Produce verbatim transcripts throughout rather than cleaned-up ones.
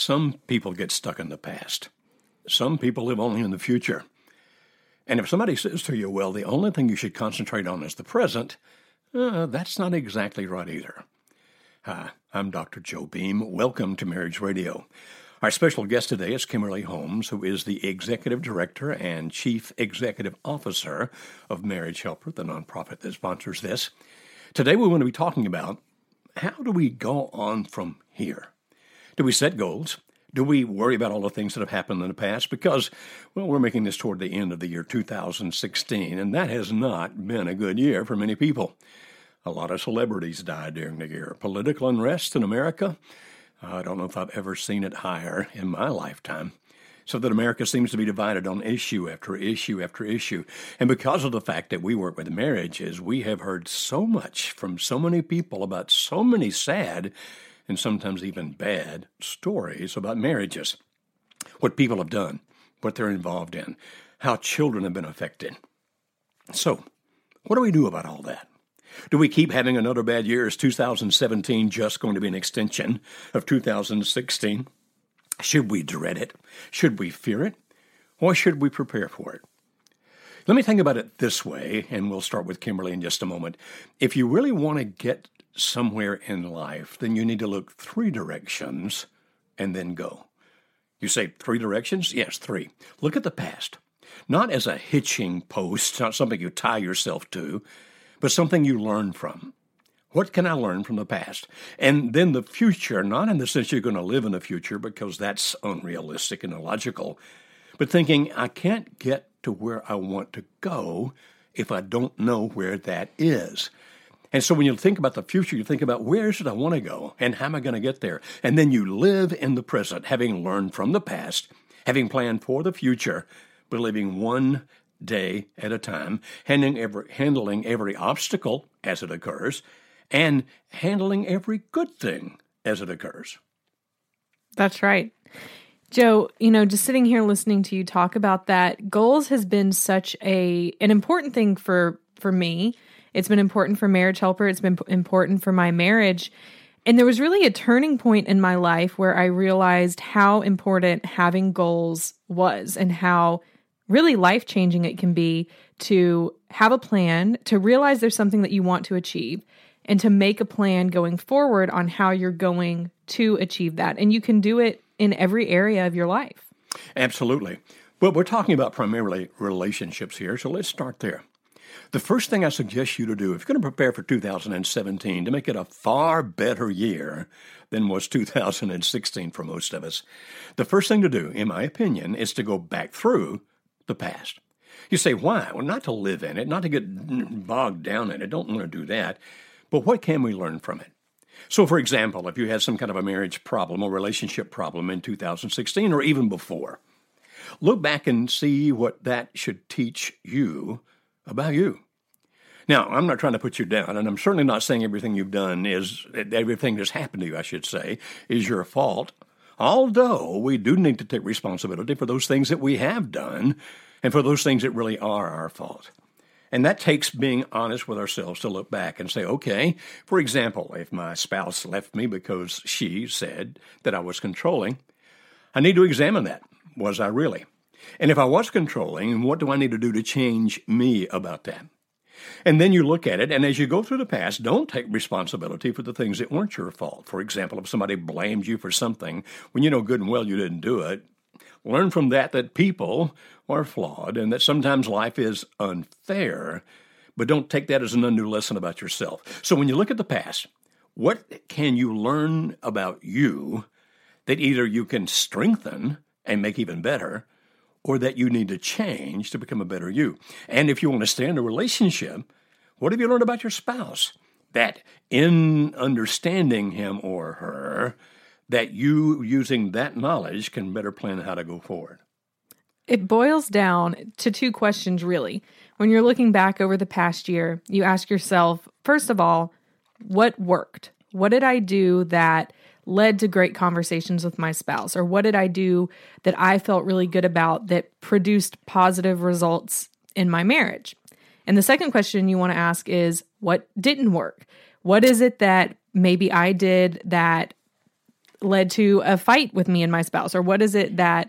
Some people get stuck in the past. Some people live only in the future. And if somebody says to you, well, the only thing you should concentrate on is the present, uh, that's not exactly right either. Hi, I'm Doctor Joe Beam. Welcome to Marriage Radio. Our special guest today is Kimberly Holmes, who is the Executive Director and Chief Executive Officer of Marriage Helper, the nonprofit that sponsors this. Today we want to be talking about, how do we go on from here? Do we set goals? Do we worry about all the things that have happened in the past? Because, well, we're making this toward the end of the year two thousand sixteen, and that has not been a good year for many people. A lot of celebrities died during the year. Political unrest in America, I don't know if I've ever seen it higher in my lifetime. So that America seems to be divided on issue after issue after issue. And because of the fact that we work with marriages, we have heard so much from so many people about so many sad and sometimes even bad stories about marriages, what people have done, what they're involved in, how children have been affected. So, what do we do about all that? Do we keep having another bad year? Is two thousand seventeen just going to be an extension of two thousand sixteen? Should we dread it? Should we fear it? Or should we prepare for it? Let me think about it this way, and we'll start with Kimberly in just a moment. If you really want to get somewhere in life, then you need to look three directions and then go. You say three directions? Yes, three. Look at the past, not as a hitching post, not something you tie yourself to, but something you learn from. What can I learn from the past? And then the future, not in the sense you're going to live in the future, because that's unrealistic and illogical, but thinking I can't get to where I want to go if I don't know where that is. And so when you think about the future, you think about where should I want to go and how am I going to get there? And then you live in the present, having learned from the past, having planned for the future, but living one day at a time, handling every, handling every obstacle as it occurs, and handling every good thing as it occurs. That's right. Joe, you know, just sitting here listening to you talk about that, goals has been such a an important thing for, for me. It's been important for Marriage Helper. It's been important for my marriage. And there was really a turning point in my life where I realized how important having goals was and how really life-changing it can be to have a plan, to realize there's something that you want to achieve, and to make a plan going forward on how you're going to achieve that. And you can do it in every area of your life. Absolutely. Well, we're talking about primarily relationships here, so let's start there. The first thing I suggest you to do, if you're going to prepare for two thousand seventeen, to make it a far better year than was two thousand sixteen for most of us, the first thing to do, in my opinion, is to go back through the past. You say, why? Well, not to live in it, not to get bogged down in it. Don't want to do that. But what can we learn from it? So, for example, if you had some kind of a marriage problem or relationship problem in two thousand sixteen or even before, look back and see what that should teach you about you. Now, I'm not trying to put you down, and I'm certainly not saying everything you've done is, everything that's happened to you, I should say, is your fault, although we do need to take responsibility for those things that we have done and for those things that really are our fault. And that takes being honest with ourselves to look back and say, okay, for example, if my spouse left me because she said that I was controlling, I need to examine that. Was I really? And if I was controlling, what do I need to do to change me about that? And then you look at it, and as you go through the past, don't take responsibility for the things that weren't your fault. For example, if somebody blamed you for something when you know good and well you didn't do it, learn from that that people are flawed and that sometimes life is unfair, but don't take that as an undue lesson about yourself. So when you look at the past, what can you learn about you that either you can strengthen and make even better, or that you need to change to become a better you? And if you want to stay in a relationship, what have you learned about your spouse? That in understanding him or her, that you, using that knowledge, can better plan how to go forward. It boils down to two questions, really. When you're looking back over the past year, you ask yourself, first of all, what worked? What did I do that led to great conversations with my spouse? Or what did I do that I felt really good about that produced positive results in my marriage? And the second question you want to ask is, what didn't work? What is it that maybe I did that led to a fight with me and my spouse? Or what is it that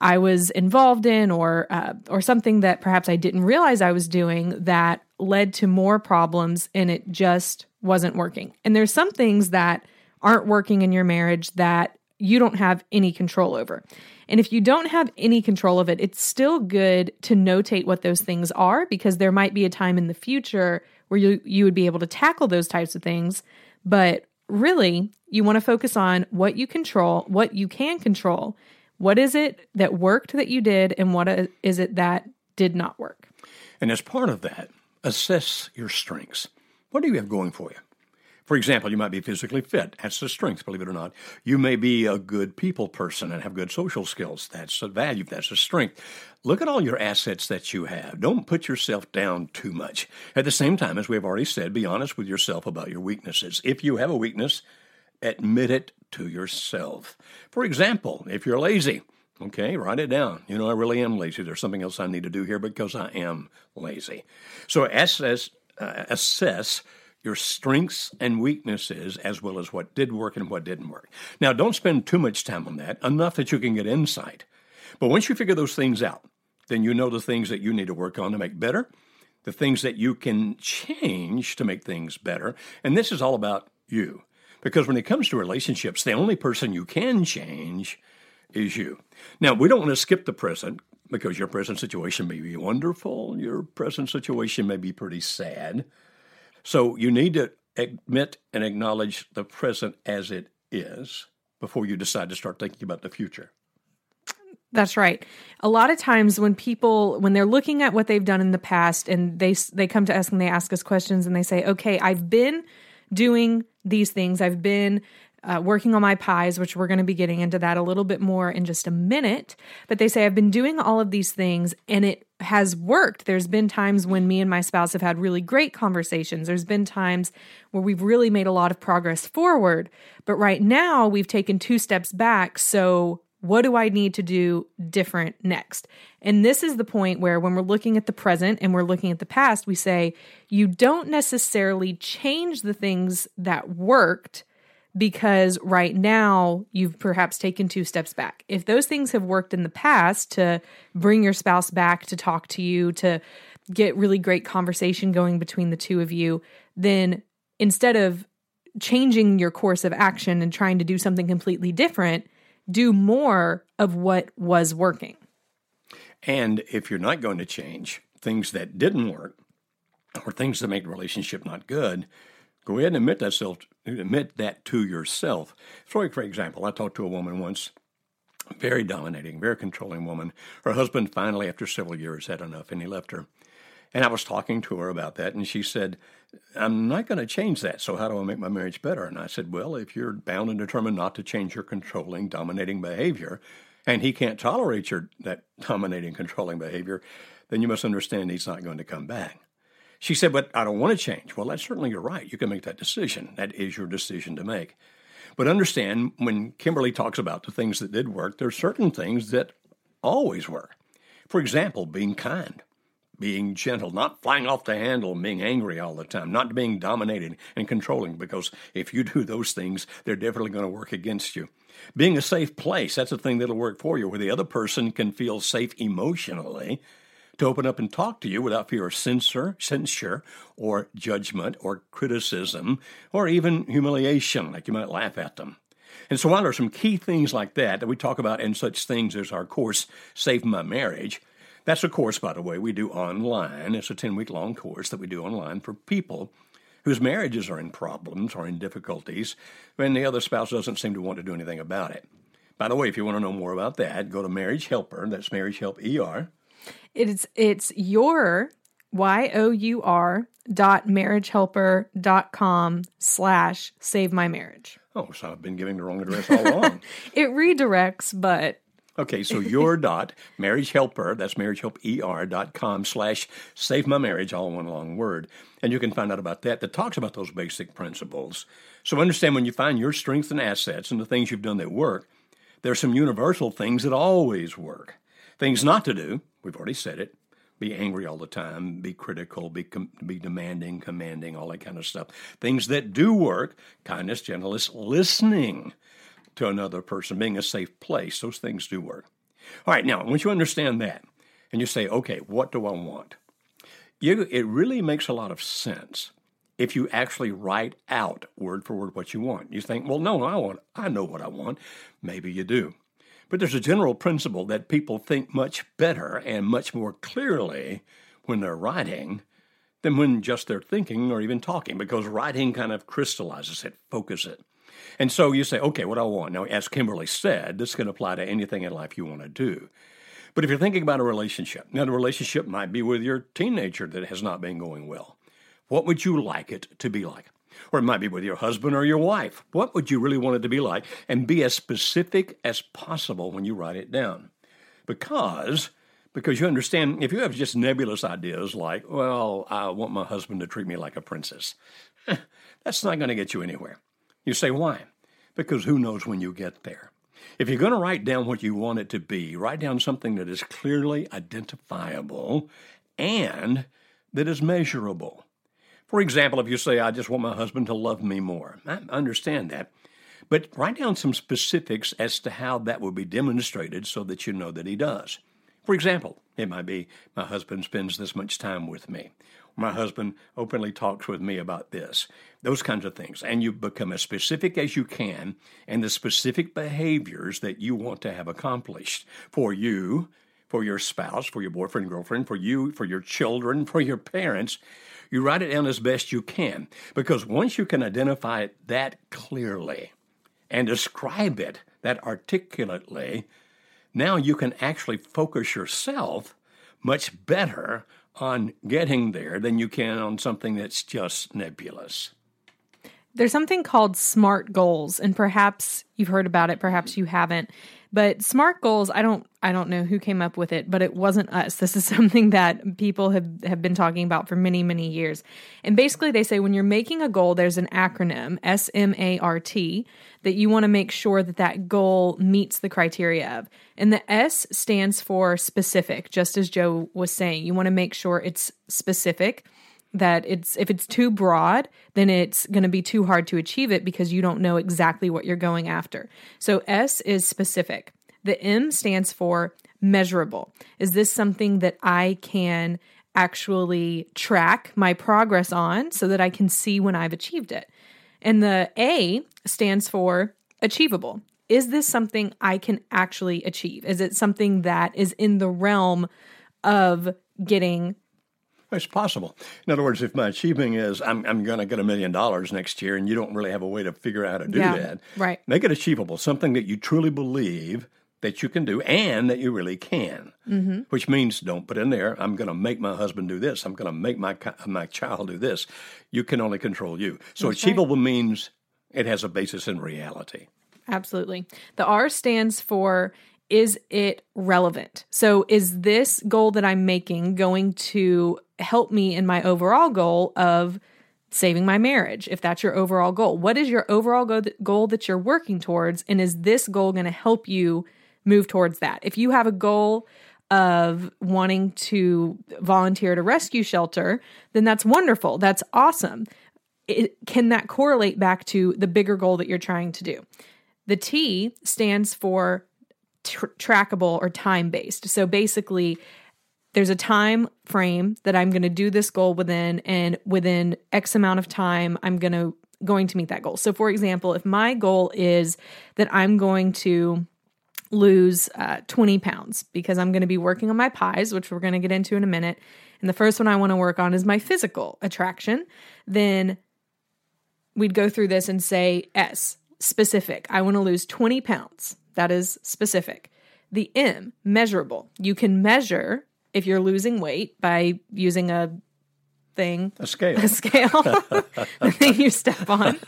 I was involved in, or uh, or something that perhaps I didn't realize I was doing that led to more problems, and it just wasn't working? And there's some things that aren't working in your marriage that you don't have any control over. And if you don't have any control of it, it's still good to notate what those things are, because there might be a time in the future where you, you would be able to tackle those types of things. But really, you want to focus on what you control, what you can control. What is it that worked that you did, and what is it that did not work? And as part of that, assess your strengths. What do you have going for you? For example, you might be physically fit. That's a strength, believe it or not. You may be a good people person and have good social skills. That's a value. That's a strength. Look at all your assets that you have. Don't put yourself down too much. At the same time, as we've already said, be honest with yourself about your weaknesses. If you have a weakness, admit it to yourself. For example, if you're lazy, okay, write it down. You know, I really am lazy. There's something else I need to do here because I am lazy. So assess, uh, assess your strengths and weaknesses, as well as what did work and what didn't work. Now, don't spend too much time on that, enough that you can get insight. But once you figure those things out, then you know the things that you need to work on to make better, the things that you can change to make things better. And this is all about you. Because when it comes to relationships, the only person you can change is you. Now, we don't want to skip the present, because your present situation may be wonderful. Your present situation may be pretty sad. So you need to admit and acknowledge the present as it is before you decide to start thinking about the future. That's right. A lot of times when people, when they're looking at what they've done in the past, and they they come to us and they ask us questions and they say, okay, I've been doing these things. I've been uh, working on my PIES, which we're going to be getting into that a little bit more in just a minute. But they say, I've been doing all of these things and it has worked. There's been times when me and my spouse have had really great conversations. There's been times where we've really made a lot of progress forward. But right now we've taken two steps back. So what do I need to do different next? And this is the point where when we're looking at the present and we're looking at the past, we say, you don't necessarily change the things that worked because right now you've perhaps taken two steps back. If those things have worked in the past to bring your spouse back, to talk to you, to get really great conversation going between the two of you, then instead of changing your course of action and trying to do something completely different, do more of what was working. And if you're not going to change things that didn't work or things that make the relationship not good, go ahead and admit that, self, admit that to yourself. So, for example, I talked to a woman once, very dominating, very controlling woman. Her husband finally, after several years, had enough and he left her. And I was talking to her about that, and she said, I'm not going to change that, so how do I make my marriage better? And I said, well, if you're bound and determined not to change your controlling, dominating behavior, and he can't tolerate your that dominating, controlling behavior, then you must understand he's not going to come back. She said, but I don't want to change. Well, that's certainly your right. You can make that decision. That is your decision to make. But understand, when Kimberly talks about the things that did work, there are certain things that always work. For example, being kind. Being gentle, not flying off the handle and being angry all the time, not being dominated and controlling, because if you do those things, they're definitely going to work against you. Being a safe place, that's a thing that'll work for you, where the other person can feel safe emotionally to open up and talk to you without fear of censor, censure or judgment or criticism or even humiliation, like you might laugh at them. And so while there are some key things like that that we talk about in such things as our course, Save My Marriage, that's a course, by the way, we do online. It's a ten-week-long course that we do online for people whose marriages are in problems or in difficulties, and the other spouse doesn't seem to want to do anything about it. By the way, if you want to know more about that, go to Marriage Helper. That's Marriage Help E R. It's, it's your, Y O U R, dot marriage helper dot com slash save my marriage. Oh, so I've been giving the wrong address all along. It redirects, but... Okay, so your dot, marriage helper, that's marriage help er dot com slash save my marriage, all one long word. And you can find out about that. That talks about those basic principles. So understand when you find your strengths and assets and the things you've done that work, there's some universal things that always work. Things not to do, we've already said it, be angry all the time, be critical, be com- be demanding, commanding, all that kind of stuff. Things that do work, kindness, gentleness, listening to another person, being a safe place. Those things do work. All right, now, once you understand that, and you say, okay, what do I want? You, it really makes a lot of sense if you actually write out word for word what you want. You think, well, no, I want, I know what I want. Maybe you do. But there's a general principle that people think much better and much more clearly when they're writing than when just they're thinking or even talking, because writing kind of crystallizes it, focuses it. And so you say, okay, what do I want? Now, as Kimberly said, this can apply to anything in life you want to do. But if you're thinking about a relationship, now the relationship might be with your teenager that has not been going well. What would you like it to be like? Or it might be with your husband or your wife. What would you really want it to be like? And be as specific as possible when you write it down. Because, because you understand, if you have just nebulous ideas like, well, I want my husband to treat me like a princess, that's not going to get you anywhere. You say, why? Because who knows when you get there. If you're going to write down what you want it to be, write down something that is clearly identifiable and that is measurable. For example, if you say, I just want my husband to love me more, I understand that. But write down some specifics as to how that will be demonstrated so that you know that he does. For example, it might be, my husband spends this much time with me. My husband openly talks with me about this, those kinds of things. And you become as specific as you can and the specific behaviors that you want to have accomplished for you, for your spouse, for your boyfriend, girlfriend, for you, for your children, for your parents. You write it down as best you can, because once you can identify it that clearly and describe it that articulately, now you can actually focus yourself much better on getting there than you can on something that's just nebulous. There's something called SMART goals, and perhaps you've heard about it, perhaps you haven't. But SMART goals, I don't I don't know who came up with it, but it wasn't us. This is something that people have, have been talking about for many, many years. And basically they say when you're making a goal, there's an acronym, S M A R T, that you want to make sure that that goal meets the criteria of. And the S stands for specific, just as Joe was saying. You want to make sure it's specific, that it's if it's too broad, then it's going to be too hard to achieve it because you don't know exactly what you're going after. So S is specific. The M stands for measurable. Is this something that I can actually track my progress on so that I can see when I've achieved it? And the A stands for achievable. Is this something I can actually achieve? Is it something that is in the realm of getting It's possible. In other words, if my achieving is I'm, I'm going to get a million dollars next year and you don't really have a way to figure out how to do yeah, that, right. Make it achievable, something that you truly believe that you can do and that you really can, mm-hmm. which means don't put in there, I'm going to make my husband do this. I'm going to make my my child do this. You can only control you. So That's achievable right. means it has a basis in reality. Absolutely. The R stands for is it relevant? So is this goal that I'm making going to help me in my overall goal of saving my marriage, if that's your overall goal? What is your overall go- goal that you're working towards? And is this goal going to help you move towards that? If you have a goal of wanting to volunteer at a rescue shelter, then that's wonderful. That's awesome. It, can that correlate back to the bigger goal that you're trying to do? The T stands for tr- trackable or time-based. So basically, there's a time frame that I'm going to do this goal within, and within X amount of time, I'm going to going to meet that goal. So for example, if my goal is that I'm going to lose uh, twenty pounds because I'm going to be working on my pies, which we're going to get into in a minute, and the first one I want to work on is my physical attraction, then we'd go through this and say S, specific. I want to lose twenty pounds. That is specific. The M, measurable. You can measure if you're losing weight by using a thing. A scale. A scale. The thing you step on.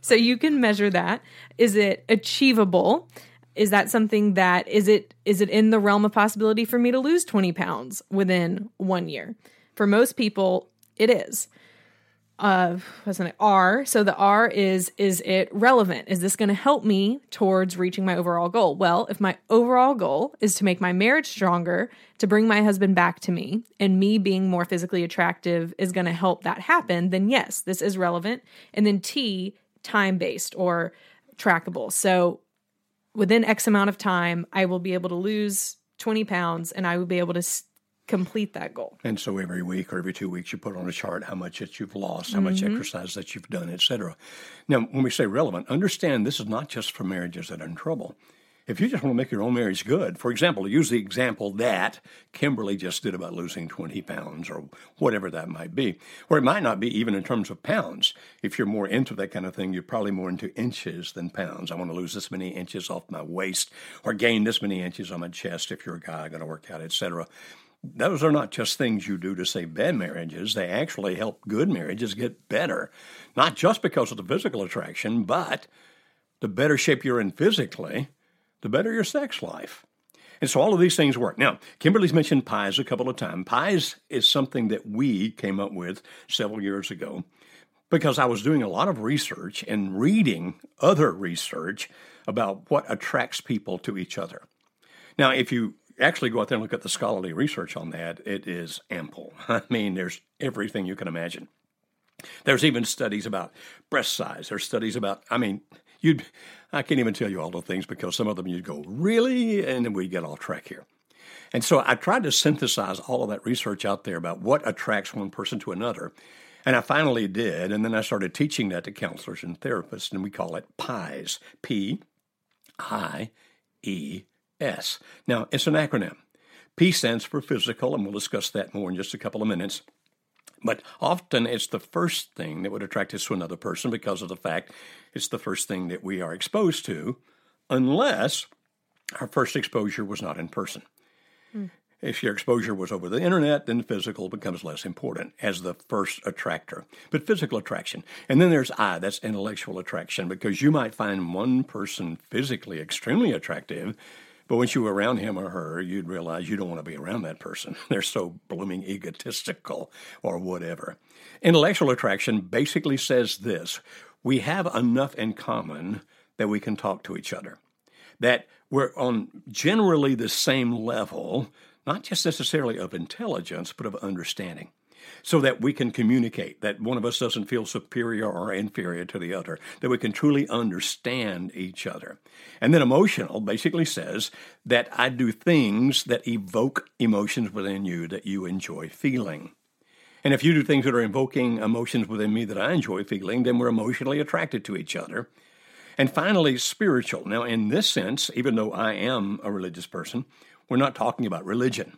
So you can measure that. Is it achievable? Is that something that, is it is it in the realm of possibility for me to lose twenty pounds within one year? For most people, it is. Uh, wasn't it R? So the R is, is it relevant? Is this going to help me towards reaching my overall goal? Well, if my overall goal is to make my marriage stronger, to bring my husband back to me, and me being more physically attractive is going to help that happen, then yes, this is relevant. And then T, time-based or trackable. So within X amount of time, I will be able to lose twenty pounds and I will be able to s- complete that goal. And so every week or every two weeks, you put on a chart how much that you've lost, how mm-hmm. much exercise that you've done, et cetera. Now, when we say relevant, understand this is not just for marriages that are in trouble. If you just want to make your own marriage good, for example, use the example that Kimberly just did about losing twenty pounds or whatever that might be, or it might not be even in terms of pounds. If you're more into that kind of thing, you're probably more into inches than pounds. I want to lose this many inches off my waist or gain this many inches on my chest if you're a guy, I'm going to work out, et cetera. Those are not just things you do to save bad marriages. They actually help good marriages get better, not just because of the physical attraction, but the better shape you're in physically, the better your sex life. And so all of these things work. Now, Kimberly's mentioned PIES a couple of times. PIES is something that we came up with several years ago because I was doing a lot of research and reading other research about what attracts people to each other. Now, if you actually go out there and look at the scholarly research on that, it is ample. I mean, there's everything you can imagine. There's even studies about breast size. There's studies about, I mean, you'd, I can't even tell you all the things because some of them you'd go, really? And then we'd get off track here. And so I tried to synthesize all of that research out there about what attracts one person to another. And I finally did. And then I started teaching that to counselors and therapists, and we call it PIES. P I E S. Now, it's an acronym. P stands for physical, and we'll discuss that more in just a couple of minutes. But often it's the first thing that would attract us to another person because of the fact it's the first thing that we are exposed to, unless our first exposure was not in person. Mm. If your exposure was over the internet, then physical becomes less important as the first attractor. But physical attraction. And then there's I, that's intellectual attraction, because you might find one person physically extremely attractive, but once you were around him or her, you'd realize you don't want to be around that person. They're so blooming egotistical or whatever. Intellectual attraction basically says this: we have enough in common that we can talk to each other, that we're on generally the same level, not just necessarily of intelligence, but of understanding, so that we can communicate, that one of us doesn't feel superior or inferior to the other, that we can truly understand each other. And then emotional basically says that I do things that evoke emotions within you that you enjoy feeling. And if you do things that are evoking emotions within me that I enjoy feeling, then we're emotionally attracted to each other. And finally, spiritual. Now, in this sense, even though I am a religious person, we're not talking about religion.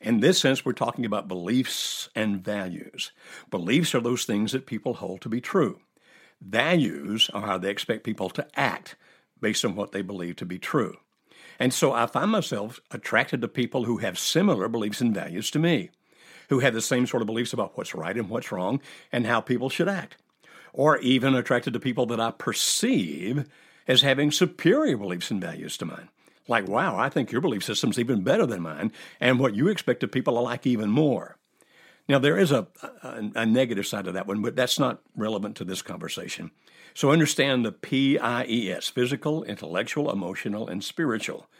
In this sense, we're talking about beliefs and values. Beliefs are those things that people hold to be true. Values are how they expect people to act based on what they believe to be true. And so I find myself attracted to people who have similar beliefs and values to me, who have the same sort of beliefs about what's right and what's wrong and how people should act, or even attracted to people that I perceive as having superior beliefs and values to mine. Like, wow, I think your belief system's even better than mine, and what you expect of people I like even more. Now, there is a, a, a negative side to that one, but that's not relevant to this conversation. So understand the P I E S, physical, intellectual, emotional, and spiritual.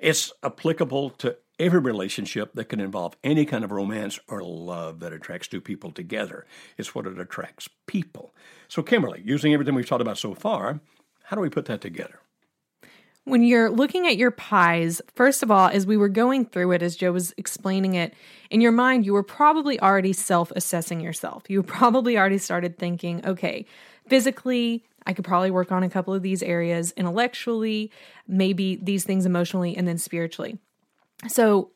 It's applicable to every relationship that can involve any kind of romance or love that attracts two people together. It's what it attracts people. So, Kimberly, using everything we've talked about so far, how do we put that together? When you're looking at your PIES, first of all, as we were going through it, as Joe was explaining it, in your mind, you were probably already self-assessing yourself. You probably already started thinking, okay, physically, I could probably work on a couple of these areas, intellectually, maybe these things emotionally, and then spiritually. So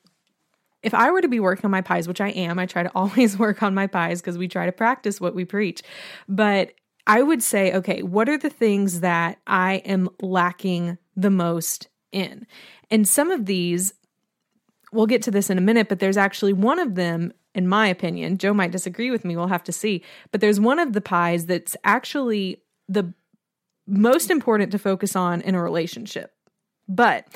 if I were to be working on my PIES, which I am, I try to always work on my PIES because we try to practice what we preach, but I would say, okay, what are the things that I am lacking the most in? And some of these, we'll get to this in a minute, but there's actually one of them in my opinion. Joe might disagree with me. We'll have to see. But there's one of the pies that's actually the most important to focus on in a relationship. But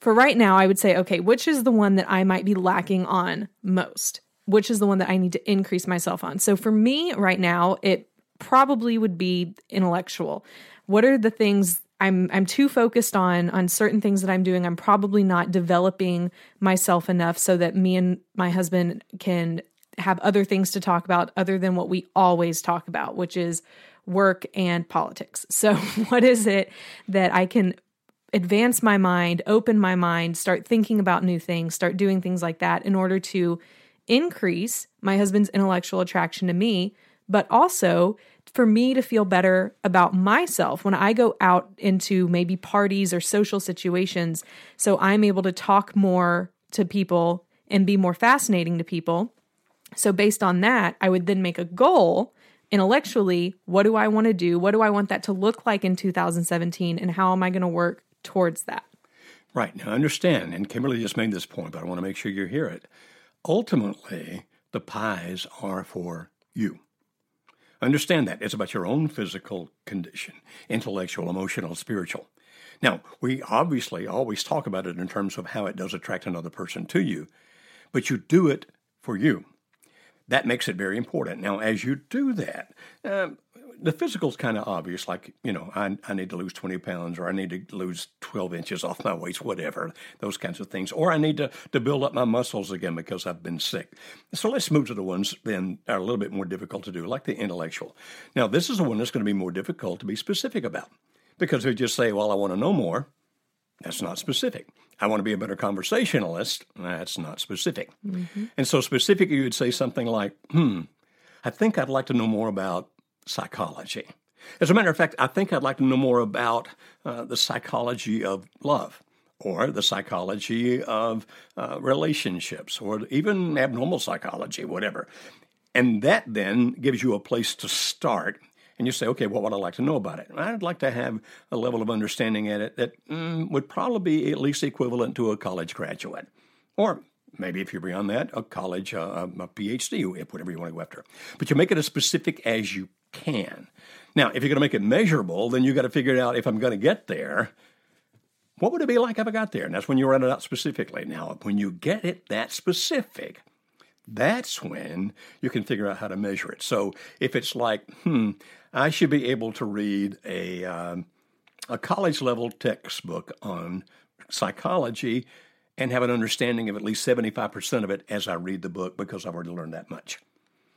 for right now, I would say, okay, which is the one that I might be lacking on most? Which is the one that I need to increase myself on? So for me right now, it probably would be intellectual. What are the things I'm I'm too focused on, on certain things that I'm doing? I'm probably not developing myself enough so that me and my husband can have other things to talk about other than what we always talk about, which is work and politics. So what is it that I can advance my mind, open my mind, start thinking about new things, start doing things like that in order to increase my husband's intellectual attraction to me, but also for me to feel better about myself when I go out into maybe parties or social situations, so I'm able to talk more to people and be more fascinating to people. So based on that, I would then make a goal intellectually. What do I want to do? What do I want that to look like in two thousand seventeen? And how am I going to work towards that? Right. Now, understand, and Kimberly just made this point, but I want to make sure you hear it. Ultimately, the pies are for you. Understand that. It's about your own physical condition, intellectual, emotional, spiritual. Now, we obviously always talk about it in terms of how it does attract another person to you, but you do it for you. That makes it very important. Now, as you do that, uh, the physical's kind of obvious, like, you know, I, I need to lose twenty pounds, or I need to lose twelve inches off my waist, whatever, those kinds of things. Or I need to, to build up my muscles again because I've been sick. So let's move to the ones then that are a little bit more difficult to do, like the intellectual. Now, this is the one that's going to be more difficult to be specific about, because if you just say, well, I want to know more, that's not specific. I want to be a better conversationalist, that's not specific. Mm-hmm. And so specific, you would say something like, hmm, I think I'd like to know more about psychology. As a matter of fact, I think I'd like to know more about uh, the psychology of love, or the psychology of uh, relationships, or even abnormal psychology, whatever. And that then gives you a place to start. And you say, okay, well, what would I like to know about it? I'd like to have a level of understanding at it that mm, would probably be at least equivalent to a college graduate. Or maybe if you're beyond that, a college, uh, a PhD, whatever you want to go after. But you make it as specific as you can. Now, if you're going to make it measurable, then you've got to figure out, if I'm going to get there, what would it be like if I got there? And that's when you write it out specifically. Now, when you get it that specific, that's when you can figure out how to measure it. So if it's like, hmm, I should be able to read a um, a college-level textbook on psychology and have an understanding of at least seventy-five percent of it as I read the book, because I've already learned that much.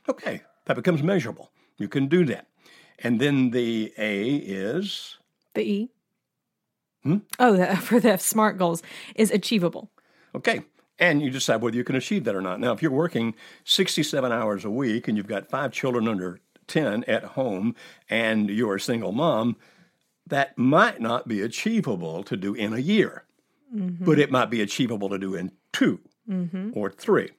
Okay, that becomes measurable. You can do that. And then the A is? The E. Hmm? Oh, the, for the SMART goals is achievable. Okay. And you decide whether you can achieve that or not. Now, if you're working sixty-seven hours a week and you've got five children under ten at home and you're a single mom, that might not be achievable to do in a year, mm-hmm. but it might be achievable to do in two mm-hmm. or three.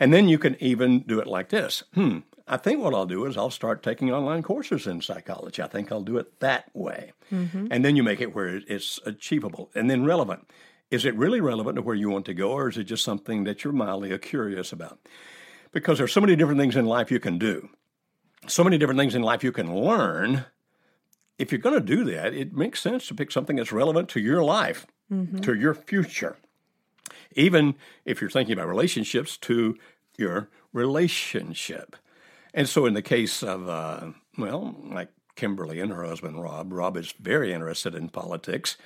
And then you can even do it like this. Hmm, I think what I'll do is I'll start taking online courses in psychology. I think I'll do it that way. Mm-hmm. And then you make it where it's achievable and then relevant. Is it really relevant to where you want to go, or is it just something that you're mildly curious about? Because there's so many different things in life you can do, so many different things in life you can learn. If you're going to do that, it makes sense to pick something that's relevant to your life, mm-hmm. to your future. Even if you're thinking about relationships, to your relationship. And so in the case of, uh, well, like Kimberly and her husband, Rob, Rob is very interested in politics.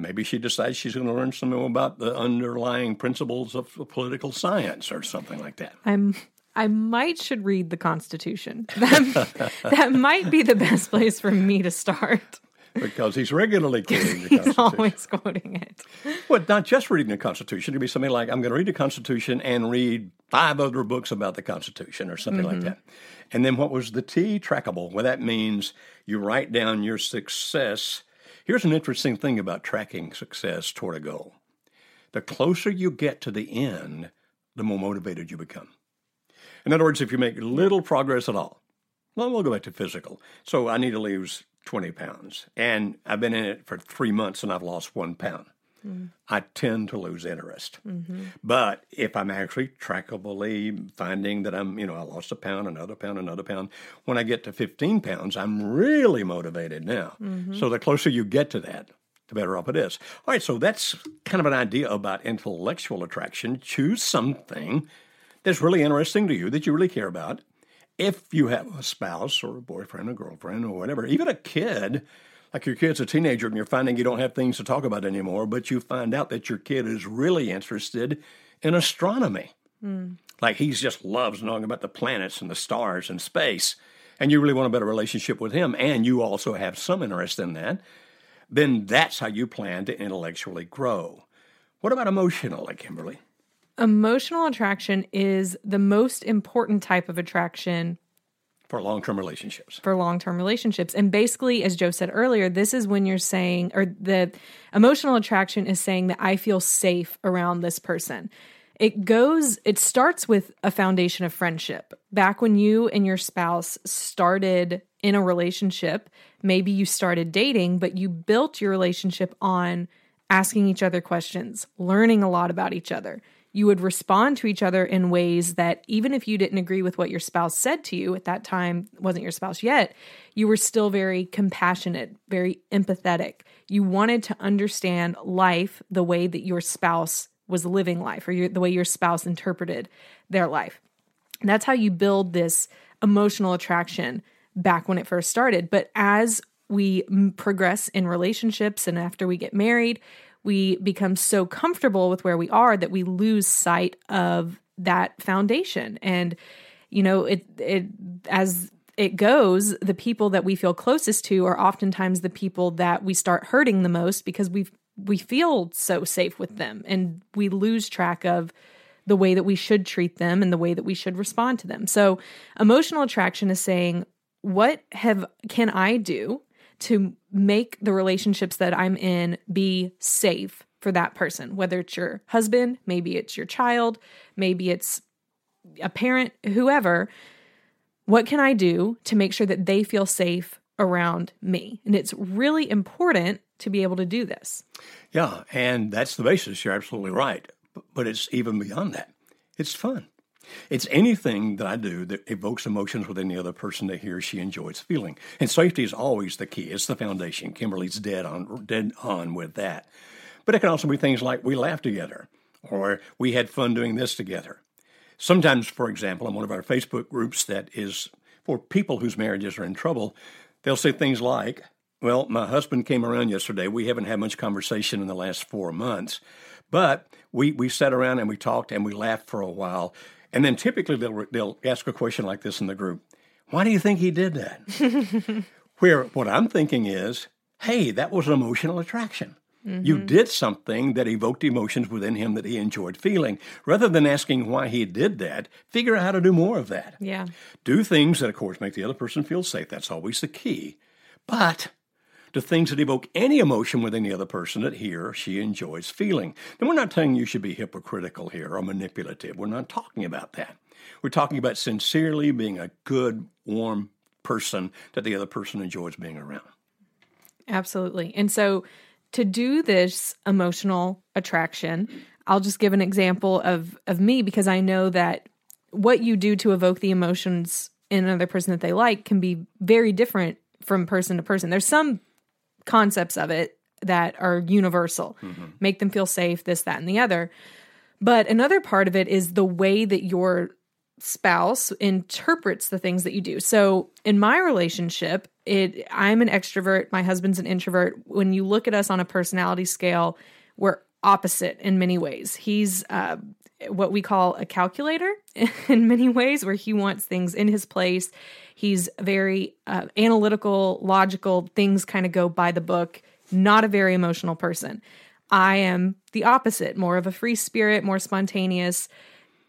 Maybe she decides she's going to learn something about the underlying principles of political science or something like that. I'm, I might should read the Constitution. That, that might be the best place for me to start. Because he's regularly quoting the Constitution. He's always quoting it. Well, not just reading the Constitution. It could be something like, I'm going to read the Constitution and read five other books about the Constitution or something mm-hmm. like that. And then what was the T? Trackable. Well, that means you write down your success. Here's an interesting thing about tracking success toward a goal. The closer you get to the end, the more motivated you become. In other words, if you make little progress at all, well, we'll go back to physical. So I need to lose twenty pounds, and I've been in it for three months, and I've lost one pound. mm. I tend to lose interest. Mm-hmm. But if I'm actually trackably finding that I'm, you know, I lost a pound, another pound, another pound, when I get to fifteen pounds, I'm really motivated now. Mm-hmm. So the closer you get to that, the better off it is. All right, so that's kind of an idea about intellectual attraction. Choose something that's really interesting to you, that you really care about. If you have a spouse or a boyfriend or girlfriend or whatever, even a kid, like your kid's a teenager and you're finding you don't have things to talk about anymore, but you find out that your kid is really interested in astronomy. Mm. Like he just loves knowing about the planets and the stars and space, and you really want a better relationship with him, and you also have some interest in that. Then that's how you plan to intellectually grow. What about emotionally, Kimberly? Emotional attraction is the most important type of attraction for long-term relationships. For long-term relationships. And basically, as Joe said earlier, this is when you're saying, or the emotional attraction is saying that I feel safe around this person. It goes, it starts with a foundation of friendship. Back when you and your spouse started in a relationship, maybe you started dating, but you built your relationship on asking each other questions, learning a lot about each other. You would respond to each other in ways that even if you didn't agree with what your spouse said to you at that time, wasn't your spouse yet, you were still very compassionate, very empathetic. You wanted to understand life the way that your spouse was living life, or your, the way your spouse interpreted their life. And that's how you build this emotional attraction back when it first started. But as we progress in relationships and after we get married, we become so comfortable with where we are that we lose sight of that foundation. And, you know, it it as it goes, the people that we feel closest to are oftentimes the people that we start hurting the most because we've we feel so safe with them, and we lose track of the way that we should treat them and the way that we should respond to them. So emotional attraction is saying, what have can I do to make the relationships that I'm in be safe for that person, whether it's your husband, maybe it's your child, maybe it's a parent, whoever. What can I do to make sure that they feel safe around me? And it's really important to be able to do this. Yeah, and that's the basis. You're absolutely right. But it's even beyond that. It's fun. It's anything that I do that evokes emotions within the other person that he or she enjoys feeling. And safety is always the key. It's the foundation. Kimberly's dead on, dead on with that. But it can also be things like we laugh together or we had fun doing this together. Sometimes, for example, in one of our Facebook groups that is for people whose marriages are in trouble, they'll say things like, well, my husband came around yesterday. We haven't had much conversation in the last four months. But we, we sat around and we talked and we laughed for a while. And then typically they'll they'll ask a question like this in the group. Why do you think he did that? Where what I'm thinking is, hey, that was an emotional attraction. Mm-hmm. You did something that evoked emotions within him that he enjoyed feeling. Rather than asking why he did that, figure out how to do more of that. Yeah. Do things that, of course, make the other person feel safe. That's always the key. But to things that evoke any emotion within the other person that he or she enjoys feeling. Now, we're not telling you should be hypocritical here or manipulative. We're not talking about that. We're talking about sincerely being a good, warm person that the other person enjoys being around. Absolutely. And so to do this emotional attraction, I'll just give an example of, of me, because I know that what you do to evoke the emotions in another person that they like can be very different from person to person. There's some concepts of it that are universal, mm-hmm. make them feel safe, this, that, and the other. But another part of it is the way that your spouse interprets the things that you do. So in my relationship, it I'm an extrovert, my husband's an introvert. When you look at us on a personality scale, we're opposite in many ways. He's uh, what we call a calculator in many ways, where he wants things in his place. He's very uh, analytical, logical, things kind of go by the book, not a very emotional person. I am the opposite, more of a free spirit, more spontaneous,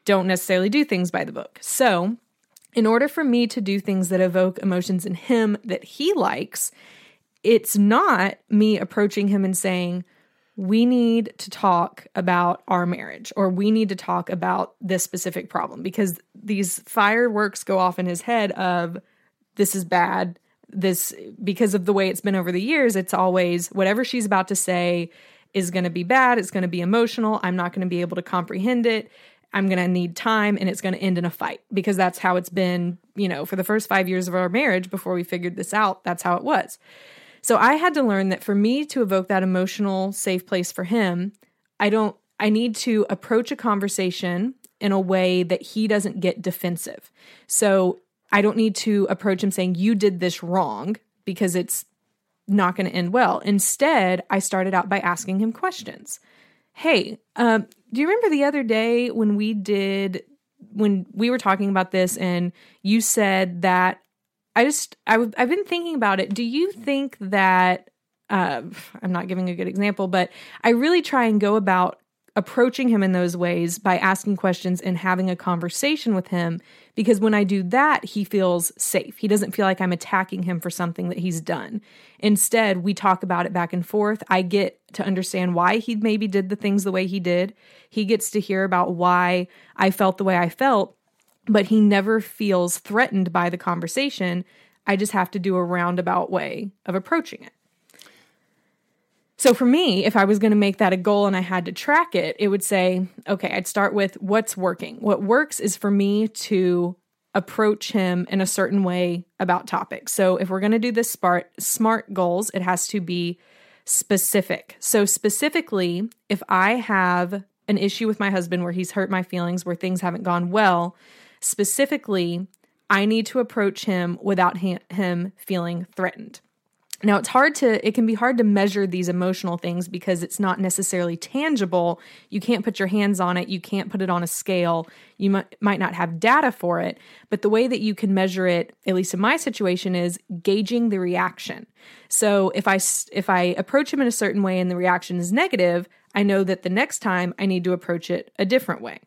don't necessarily do things by the book. So in order for me to do things that evoke emotions in him that he likes, it's not me approaching him and saying, we need to talk about our marriage, or we need to talk about this specific problem, because these fireworks go off in his head of this is bad. This, because of the way it's been over the years, it's always whatever she's about to say is going to be bad. It's going to be emotional. I'm not going to be able to comprehend it. I'm going to need time, and it's going to end in a fight, because that's how it's been, you know, for the first five years of our marriage before we figured this out. That's how it was. So I had to learn that for me to evoke that emotional safe place for him, I don't, I need to approach a conversation in a way that he doesn't get defensive. So I don't need to approach him saying, you did this wrong, because it's not going to end well. Instead, I started out by asking him questions. Hey, um, do you remember the other day when we did, when we were talking about this and you said that, I just, I w- I've been thinking about it. Do you think that, uh, I'm not giving a good example, but I really try and go about approaching him in those ways by asking questions and having a conversation with him, because when I do that, he feels safe. He doesn't feel like I'm attacking him for something that he's done. Instead, we talk about it back and forth. I get to understand why he maybe did the things the way he did. He gets to hear about why I felt the way I felt, but he never feels threatened by the conversation. I just have to do a roundabout way of approaching it. So for me, if I was going to make that a goal and I had to track it, it would say, okay, I'd start with what's working. What works is for me to approach him in a certain way about topics. So if we're going to do the smart, SMART goals, it has to be specific. So specifically, if I have an issue with my husband where he's hurt my feelings, where things haven't gone well, specifically, I need to approach him without ha- him feeling threatened. Now, it's hard to, it can be hard to measure these emotional things because it's not necessarily tangible. You can't put your hands on it. You can't put it on a scale. You might, might not have data for it. But the way that you can measure it, at least in my situation, is gauging the reaction. So if I, if I approach him in a certain way and the reaction is negative, I know that the next time I need to approach it a different way.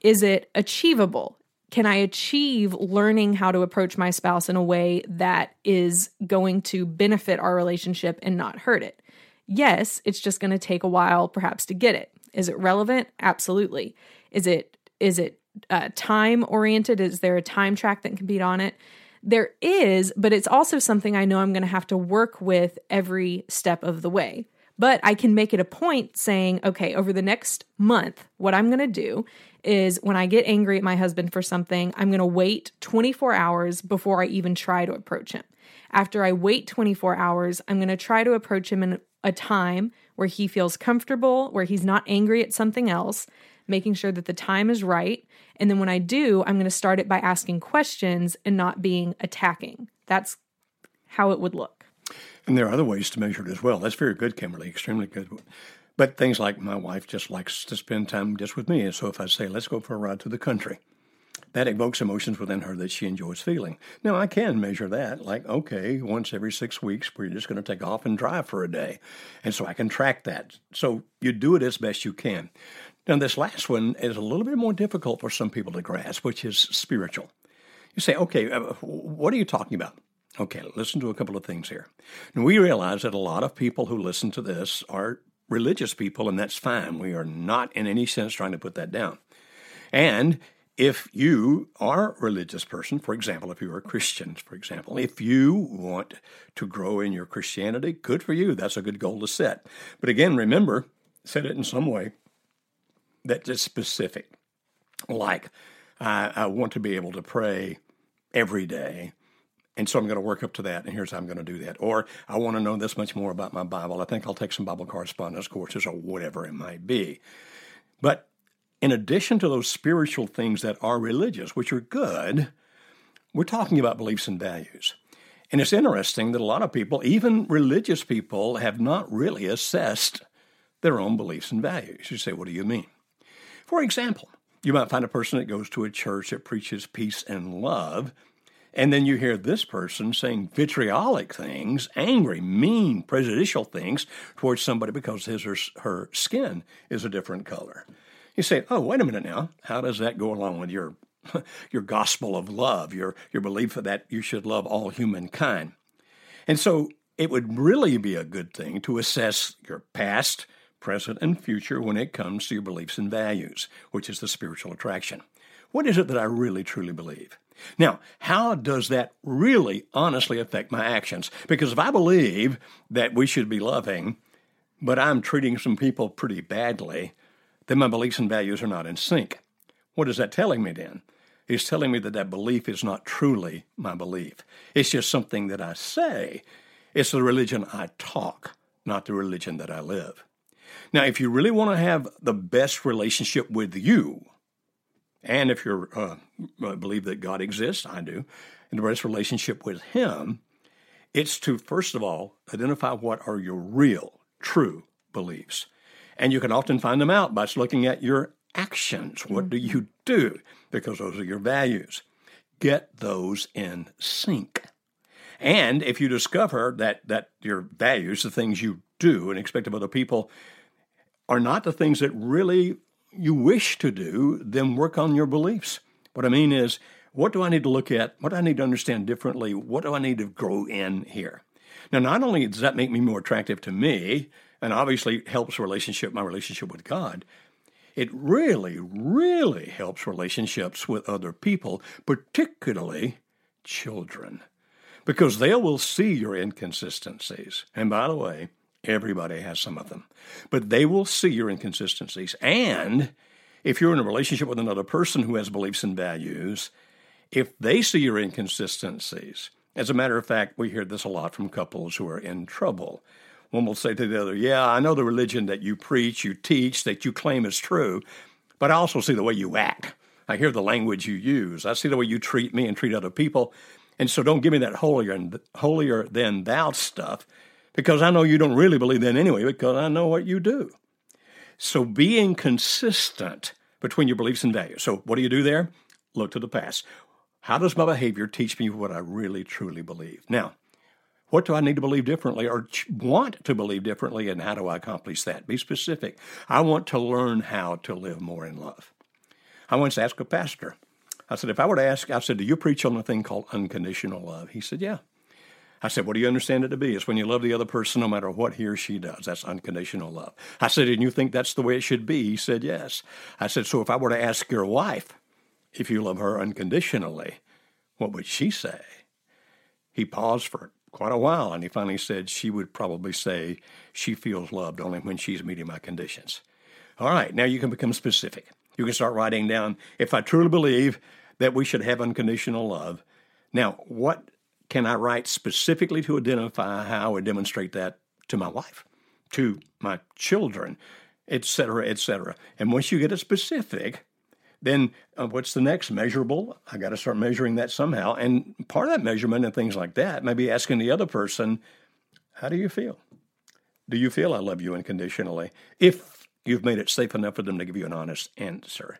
Is it achievable? Can I achieve learning how to approach my spouse in a way that is going to benefit our relationship and not hurt it? Yes, it's just going to take a while perhaps to get it. Is it relevant? Absolutely. Is it is it uh, time-oriented? Is there a time track that can be on it? There is, but it's also something I know I'm going to have to work with every step of the way. But I can make it a point saying, okay, over the next month, what I'm going to do is when I get angry at my husband for something, I'm going to wait twenty-four hours before I even try to approach him. After I wait twenty-four hours, I'm going to try to approach him in a time where he feels comfortable, where he's not angry at something else, making sure that the time is right. And then when I do, I'm going to start it by asking questions and not being attacking. That's how it would look. And there are other ways to measure it as well. That's very good, Kimberly, extremely good. But things like my wife just likes to spend time just with me. And so if I say, let's go for a ride to the country, that evokes emotions within her that she enjoys feeling. Now, I can measure that, like, okay, once every six weeks, we're just going to take off and drive for a day. And so I can track that. So you do it as best you can. Now, this last one is a little bit more difficult for some people to grasp, which is spiritual. You say, okay, uh, what are you talking about? Okay, listen to a couple of things here. And we realize that a lot of people who listen to this are religious people, and that's fine. We are not in any sense trying to put that down. And if you are a religious person, for example, if you are a Christian, for example, if you want to grow in your Christianity, good for you. That's a good goal to set. But again, remember, set it in some way that is specific. Like, I, I want to be able to pray every day. And so I'm going to work up to that, and here's how I'm going to do that. Or I want to know this much more about my Bible. I think I'll take some Bible correspondence courses or whatever it might be. But in addition to those spiritual things that are religious, which are good, we're talking about beliefs and values. And it's interesting that a lot of people, even religious people, have not really assessed their own beliefs and values. You say, what do you mean? For example, you might find a person that goes to a church that preaches peace and love, and then you hear this person saying vitriolic things, angry, mean, prejudicial things towards somebody because his or her skin is a different color. You say, oh, wait a minute now. How does that go along with your your gospel of love, your, your belief that you should love all humankind? And so it would really be a good thing to assess your past, present, and future when it comes to your beliefs and values, which is the spiritual attraction. What is it that I really, truly believe? Now, how does that really honestly affect my actions? Because if I believe that we should be loving, but I'm treating some people pretty badly, then my beliefs and values are not in sync. What is that telling me then? It's telling me that that belief is not truly my belief. It's just something that I say. It's the religion I talk, not the religion that I live. Now, if you really want to have the best relationship with you, and if you uh, believe that God exists, I do, and the best relationship with Him, it's to, first of all, identify what are your real, true beliefs. And you can often find them out by looking at your actions. What do you do? Because those are your values. Get those in sync. And if you discover that that your values, the things you do and expect of other people, are not the things that really you wish to do, then work on your beliefs. What I mean is, what do I need to look at? What do I need to understand differently? What do I need to grow in here? Now, not only does that make me more attractive to me, and obviously helps relationship, my relationship with God, it really, really helps relationships with other people, particularly children, because they will see your inconsistencies. And by the way, everybody has some of them. But they will see your inconsistencies. And if you're in a relationship with another person who has beliefs and values, if they see your inconsistencies, as a matter of fact, we hear this a lot from couples who are in trouble. One will say to the other, yeah, I know the religion that you preach, you teach, that you claim is true, but I also see the way you act. I hear the language you use. I see the way you treat me and treat other people. And so don't give me that holier-than-thou stuff, because I know you don't really believe that anyway, because I know what you do. So being consistent between your beliefs and values. So what do you do there? Look to the past. How does my behavior teach me what I really, truly believe? Now, what do I need to believe differently or want to believe differently, and how do I accomplish that? Be specific. I want to learn how to live more in love. I once asked a pastor. I said, if I were to ask, I said, do you preach on a thing called unconditional love? He said, yeah. I said, what do you understand it to be? It's when you love the other person no matter what he or she does. That's unconditional love. I said, and you think that's the way it should be? He said, yes. I said, so if I were to ask your wife if you love her unconditionally, what would she say? He paused for quite a while, and he finally said she would probably say she feels loved only when she's meeting my conditions. All right, now you can become specific. You can start writing down, if I truly believe that we should have unconditional love, now what can I write specifically to identify how I demonstrate that to my wife, to my children, et cetera, et cetera? And once you get it specific, then uh, what's the next? Measurable. I got to start measuring that somehow. And part of that measurement and things like that may be asking the other person, how do you feel? Do you feel I love you unconditionally? If you've made it safe enough for them to give you an honest answer.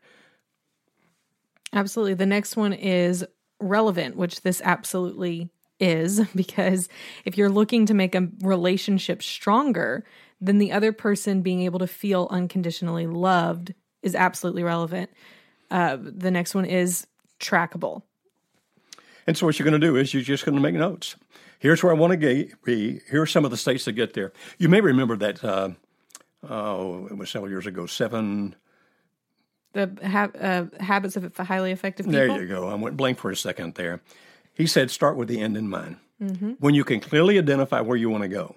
Absolutely. The next one is relevant, which this absolutely is, because if you're looking to make a relationship stronger, then the other person being able to feel unconditionally loved is absolutely relevant. Uh, the next one is trackable. And so what you're going to do is you're just going to make notes. Here's where I want to be. Here are some of the states that get there. You may remember that, uh, oh, it was several years ago, seven... The ha- uh, habits of highly effective people. There you go. I went blank for a second there. He said, start with the end in mind. Mm-hmm. When you can clearly identify where you want to go,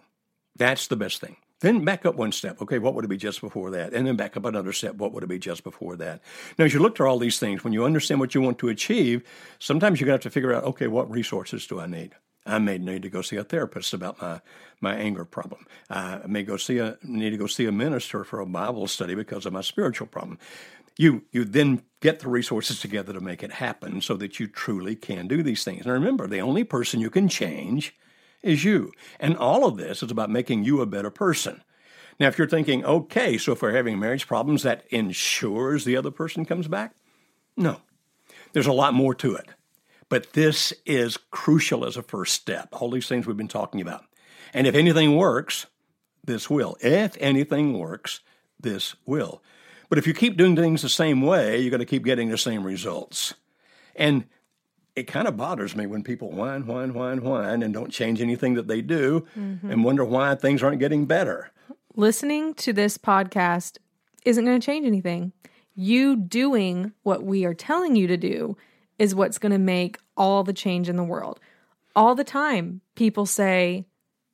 that's the best thing. Then back up one step. Okay, what would it be just before that? And then back up another step. What would it be just before that? Now, as you look through all these things, when you understand what you want to achieve, sometimes you're going to have to figure out, okay, what resources do I need? I may need to go see a therapist about my, my anger problem. I may go see a, need to go see a minister for a Bible study because of my spiritual problem. You you then get the resources together to make it happen so that you truly can do these things. And remember, the only person you can change is you. And all of this is about making you a better person. Now, if you're thinking, okay, so if we're having marriage problems, that ensures the other person comes back? No. There's a lot more to it. But this is crucial as a first step, all these things we've been talking about. And if anything works, this will. If anything works, this will. But if you keep doing things the same way, you're going to keep getting the same results. And it kind of bothers me when people whine, whine, whine, whine, and don't change anything that they do mm-hmm. and wonder why things aren't getting better. Listening to this podcast isn't going to change anything. You doing what we are telling you to do is what's going to make all the change in the world. All the time, people say,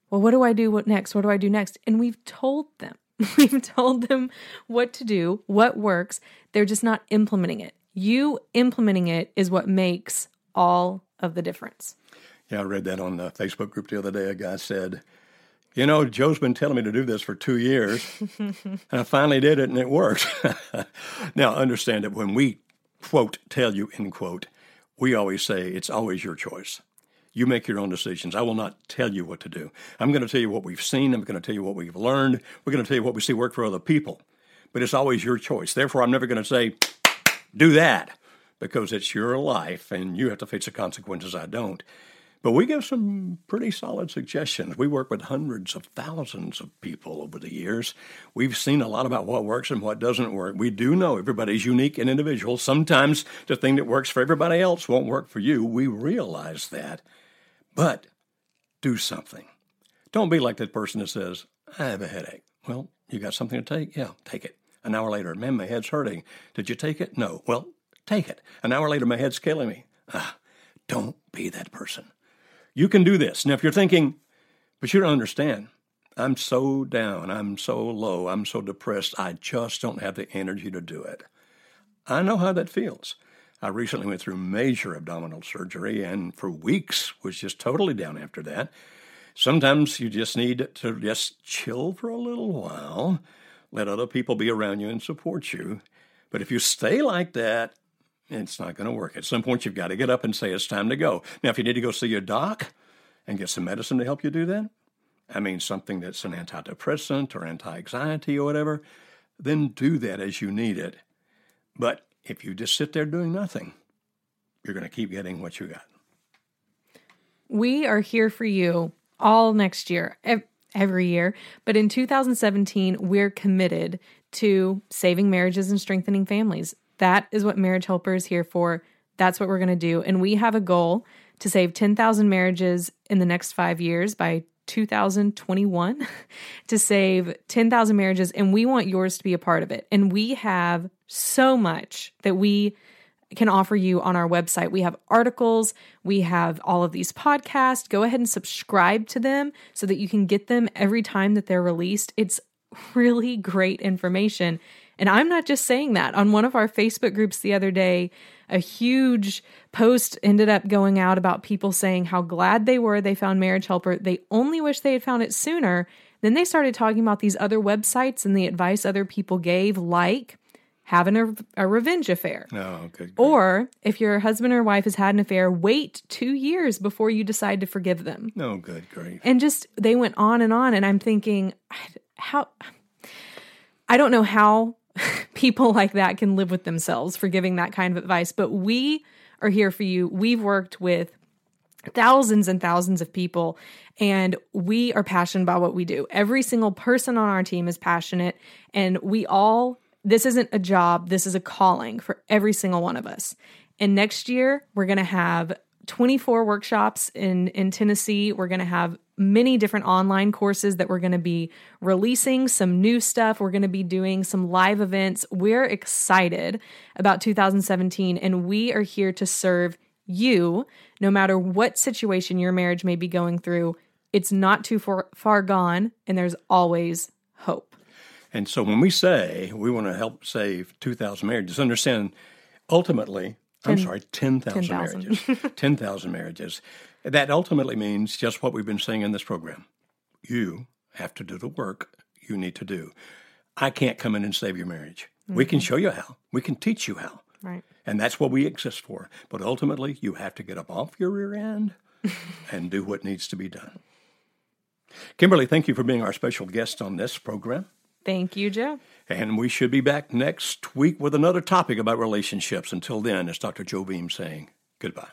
well, what do I do next? What do I do next? And we've told them. We've told them what to do, what works. They're just not implementing it. You implementing it is what makes all of the difference. Yeah, I read that on the Facebook group the other day. A guy said, you know, Joe's been telling me to do this for two years, and I finally did it, and it worked. Now, understand that when we, quote, tell you, end quote, we always say it's always your choice. You make your own decisions. I will not tell you what to do. I'm going to tell you what we've seen. I'm going to tell you what we've learned. We're going to tell you what we see work for other people. But it's always your choice. Therefore, I'm never going to say, do that, because it's your life, and you have to face the consequences. I don't. But we give some pretty solid suggestions. We work with hundreds of thousands of people over the years. We've seen a lot about what works and what doesn't work. We do know everybody's unique and individual. Sometimes the thing that works for everybody else won't work for you. We realize that. But do something. Don't be like that person that says, I have a headache. Well, you got something to take? Yeah, take it. An hour later, man, my head's hurting. Did you take it? No. Well, take it. An hour later, my head's killing me. Ah, don't be that person. You can do this. Now, if you're thinking, but you don't understand, I'm so down, I'm so low, I'm so depressed, I just don't have the energy to do it. I know how that feels. I recently went through major abdominal surgery and for weeks was just totally down after that. Sometimes you just need to just chill for a little while, let other people be around you and support you. But if you stay like that, it's not going to work. At some point, you've got to get up and say, it's time to go. Now, if you need to go see your doc and get some medicine to help you do that, I mean, something that's an antidepressant or anti-anxiety or whatever, then do that as you need it. But if you just sit there doing nothing, you're going to keep getting what you got. We are here for you all next year, every year. But in two thousand seventeen, we're committed to saving marriages and strengthening families. That is what Marriage Helper is here for. That's what we're going to do. And we have a goal to save ten thousand marriages in the next five years by two thousand twenty-one, to save ten thousand marriages. And we want yours to be a part of it. And we have so much that we can offer you on our website. We have articles. We have all of these podcasts. Go ahead and subscribe to them so that you can get them every time that they're released. It's really great information. And I'm not just saying that. On one of our Facebook groups the other day, a huge post ended up going out about people saying how glad they were they found Marriage Helper. They only wish they had found it sooner. Then they started talking about these other websites and the advice other people gave, like having a, a revenge affair. Oh, okay. Great. Or if your husband or wife has had an affair, wait two years before you decide to forgive them. Oh, good, great. And just, they went on and on. And I'm thinking, how, I don't know how people like that can live with themselves for giving that kind of advice. But we are here for you. We've worked with thousands and thousands of people, and we are passionate about what we do. Every single person on our team is passionate, and we all, this isn't a job, this is a calling for every single one of us. And next year, we're going to have twenty-four workshops in, in Tennessee. We're going to have many different online courses that we're going to be releasing, some new stuff. We're going to be doing some live events. We're excited about two thousand seventeen, and we are here to serve you no matter what situation your marriage may be going through. It's not too far, far gone, and there's always hope. And so when we say we want to help save two thousand marriages, understand ultimately, I'm sorry, ten thousand marriages. ten thousand marriages. That ultimately means just what we've been saying in this program. You have to do the work you need to do. I can't come in and save your marriage. Mm-hmm. We can show you how. We can teach you how. Right. And that's what we exist for. But ultimately, you have to get up off your rear end and do what needs to be done. Kimberly, thank you for being our special guest on this program. Thank you, Joe. And we should be back next week with another topic about relationships. Until then, it's Doctor Joe Beam saying goodbye.